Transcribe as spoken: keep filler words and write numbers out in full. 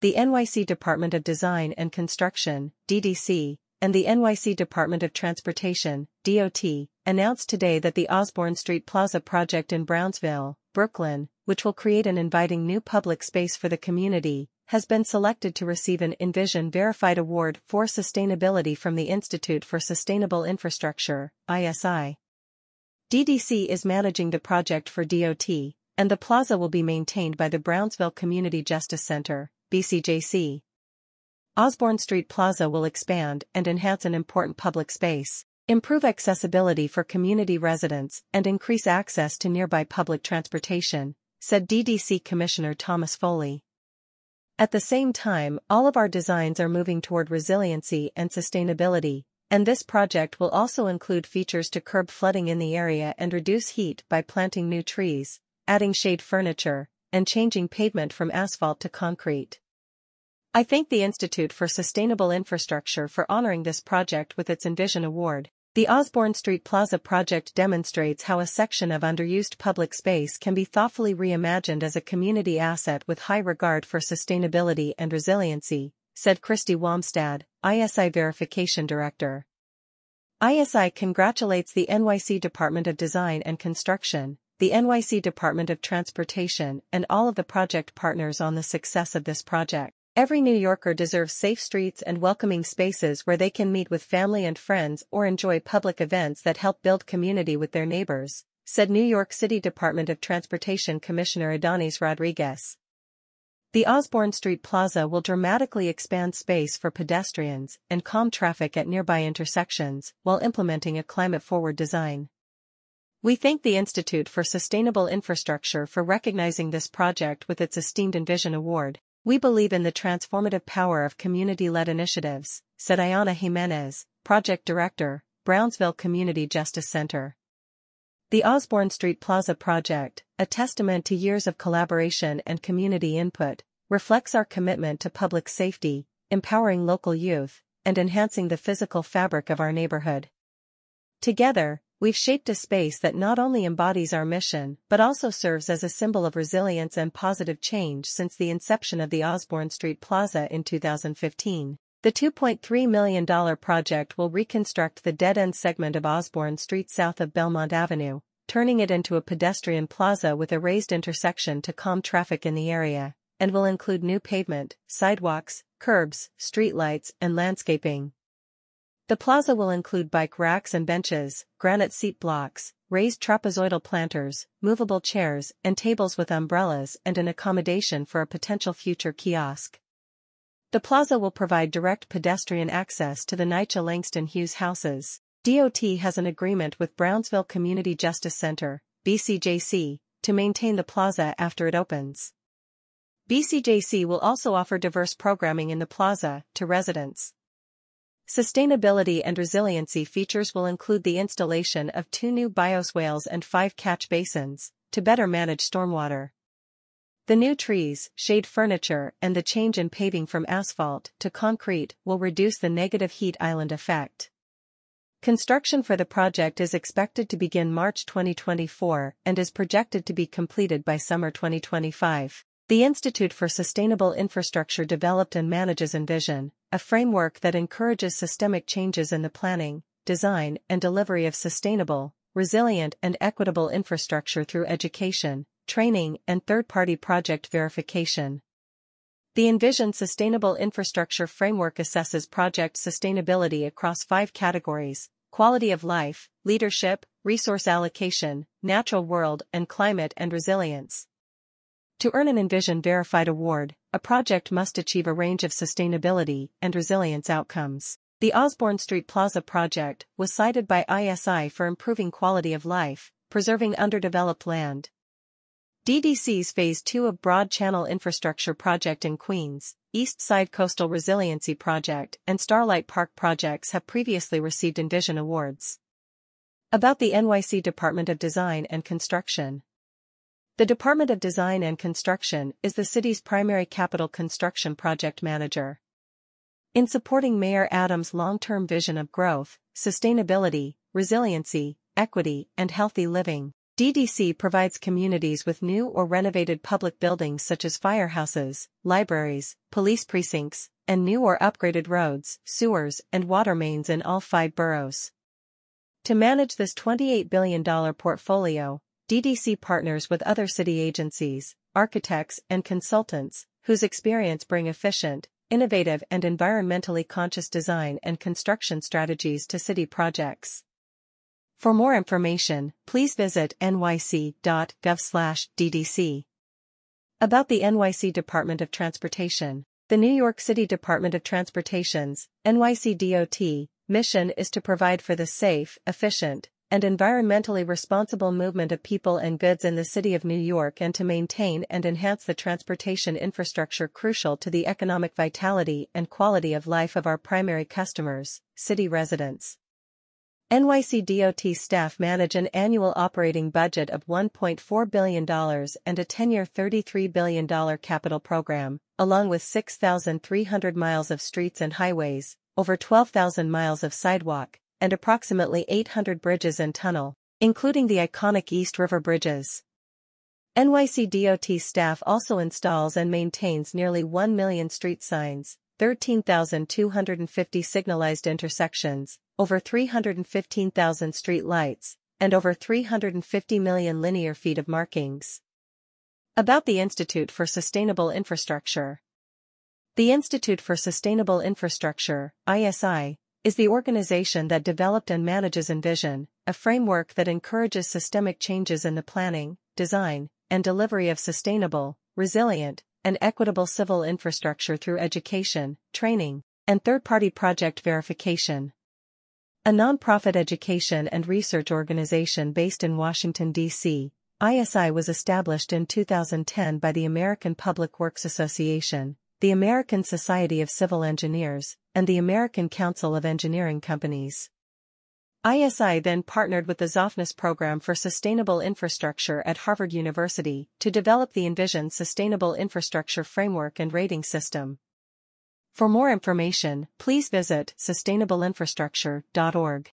the N Y C Department of Design and Construction, D D C, and the N Y C Department of Transportation, D O T, announced today that the Osborn Street Plaza project in Brownsville, Brooklyn, which will create an inviting new public space for the community, has been selected to receive an Envision Verified Award for Sustainability from the Institute for Sustainable Infrastructure, I S I. D D C is managing the project for D O T, and the plaza will be maintained by the Brownsville Community Justice Center, B C J C. Osborn Street Plaza will expand and enhance an important public space, improve accessibility for community residents, and increase access to nearby public transportation, said D D C Commissioner Thomas Foley. At the same time, all of our designs are moving toward resiliency and sustainability, and this project will also include features to curb flooding in the area and reduce heat by planting new trees, adding shade furniture, and changing pavement from asphalt to concrete. I thank the Institute for Sustainable Infrastructure for honoring this project with its Envision Award. The Osborn Street Plaza project demonstrates how a section of underused public space can be thoughtfully reimagined as a community asset with high regard for sustainability and resiliency, said Christy Walmstad, I S I Verification Director. I S I congratulates the N Y C Department of Design and Construction, the N Y C Department of Transportation, and all of the project partners on the success of this project. Every New Yorker deserves safe streets and welcoming spaces where they can meet with family and friends or enjoy public events that help build community with their neighbors, said New York City Department of Transportation Commissioner Adonis Rodriguez. The Osborn Street Plaza will dramatically expand space for pedestrians and calm traffic at nearby intersections while implementing a climate-forward design. We thank the Institute for Sustainable Infrastructure for recognizing this project with its esteemed Envision Award. We believe in the transformative power of community-led initiatives, said Ayana Jimenez, Project Director, Brownsville Community Justice Center. The Osborn Street Plaza project, a testament to years of collaboration and community input, reflects our commitment to public safety, empowering local youth, and enhancing the physical fabric of our neighborhood. Together, we've shaped a space that not only embodies our mission but also serves as a symbol of resilience and positive change since the inception of the Osborn Street Plaza in two thousand fifteen. The two point three million dollars project will reconstruct the dead-end segment of Osborn Street south of Belmont Avenue, turning it into a pedestrian plaza with a raised intersection to calm traffic in the area, and will include new pavement, sidewalks, curbs, streetlights, and landscaping. The plaza will include bike racks and benches, granite seat blocks, raised trapezoidal planters, movable chairs and tables with umbrellas, and an accommodation for a potential future kiosk. The plaza will provide direct pedestrian access to the NYCHA Langston Hughes Houses. D O T has an agreement with Brownsville Community Justice Center, B C J C, to maintain the plaza after it opens. B C J C will also offer diverse programming in the plaza to residents. Sustainability and resiliency features will include the installation of two new bioswales and five catch basins, to better manage stormwater. The new trees, shade furniture, and the change in paving from asphalt to concrete will reduce the negative heat island effect. Construction for the project is expected to begin March twenty twenty-four and is projected to be completed by summer twenty twenty-five. The Institute for Sustainable Infrastructure developed and manages Envision, a framework that encourages systemic changes in the planning, design, and delivery of sustainable, resilient, and equitable infrastructure through education, training, and third-party project verification. The Envision Sustainable Infrastructure Framework assesses project sustainability across five categories: quality of life, leadership, resource allocation, natural world, and climate and resilience. To earn an Envision Verified Award, a project must achieve a range of sustainability and resilience outcomes. The Osborn Street Plaza project was cited by I S I for improving quality of life, preserving underdeveloped land. D D C's Phase two of Broad Channel Infrastructure Project in Queens, East Side Coastal Resiliency Project, and Starlight Park projects have previously received Envision Awards. About the N Y C Department of Design and Construction. The Department of Design and Construction is the city's primary capital construction project manager. In supporting Mayor Adams' long-term vision of growth, sustainability, resiliency, equity, and healthy living, D D C provides communities with new or renovated public buildings such as firehouses, libraries, police precincts, and new or upgraded roads, sewers, and water mains in all five boroughs. To manage this twenty-eight billion dollars portfolio, D D C partners with other city agencies, architects, and consultants, whose experience bring efficient, innovative, and environmentally conscious design and construction strategies to city projects. For more information, please visit N Y C dot gov slash D D C. About the N Y C Department of Transportation. The New York City Department of Transportation's, N Y C D O T, mission is to provide for the safe, efficient, and environmentally responsible movement of people and goods in the City of New York and to maintain and enhance the transportation infrastructure crucial to the economic vitality and quality of life of our primary customers, city residents. N Y C D O T staff manage an annual operating budget of one point four billion dollars and a ten-year thirty-three billion dollars capital program, along with six thousand three hundred miles of streets and highways, over twelve thousand miles of sidewalk, and approximately eight hundred bridges and tunnel, including the iconic East River bridges. N Y C D O T staff also installs and maintains nearly one million street signs, thirteen thousand two hundred fifty signalized intersections, over three hundred fifteen thousand street lights, and over three hundred fifty million linear feet of markings. About the Institute for Sustainable Infrastructure. The Institute for Sustainable Infrastructure, I S I, is the organization that developed and manages Envision, a framework that encourages systemic changes in the planning, design, and delivery of sustainable, resilient, and equitable civil infrastructure through education, training, and third-party project verification. A nonprofit education and research organization based in Washington, D C, I S I was established in two thousand ten by the American Public Works Association, the American Society of Civil Engineers, and the American Council of Engineering Companies. I S I then partnered with the Zofnis Program for Sustainable Infrastructure at Harvard University to develop the Envision Sustainable Infrastructure Framework and Rating System. For more information, please visit sustainable infrastructure dot org.